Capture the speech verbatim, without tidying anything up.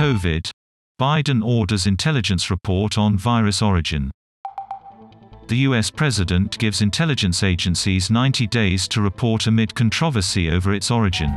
COVID. Biden orders intelligence report on virus origin. The U S president gives intelligence agencies ninety days to report amid controversy over its origin.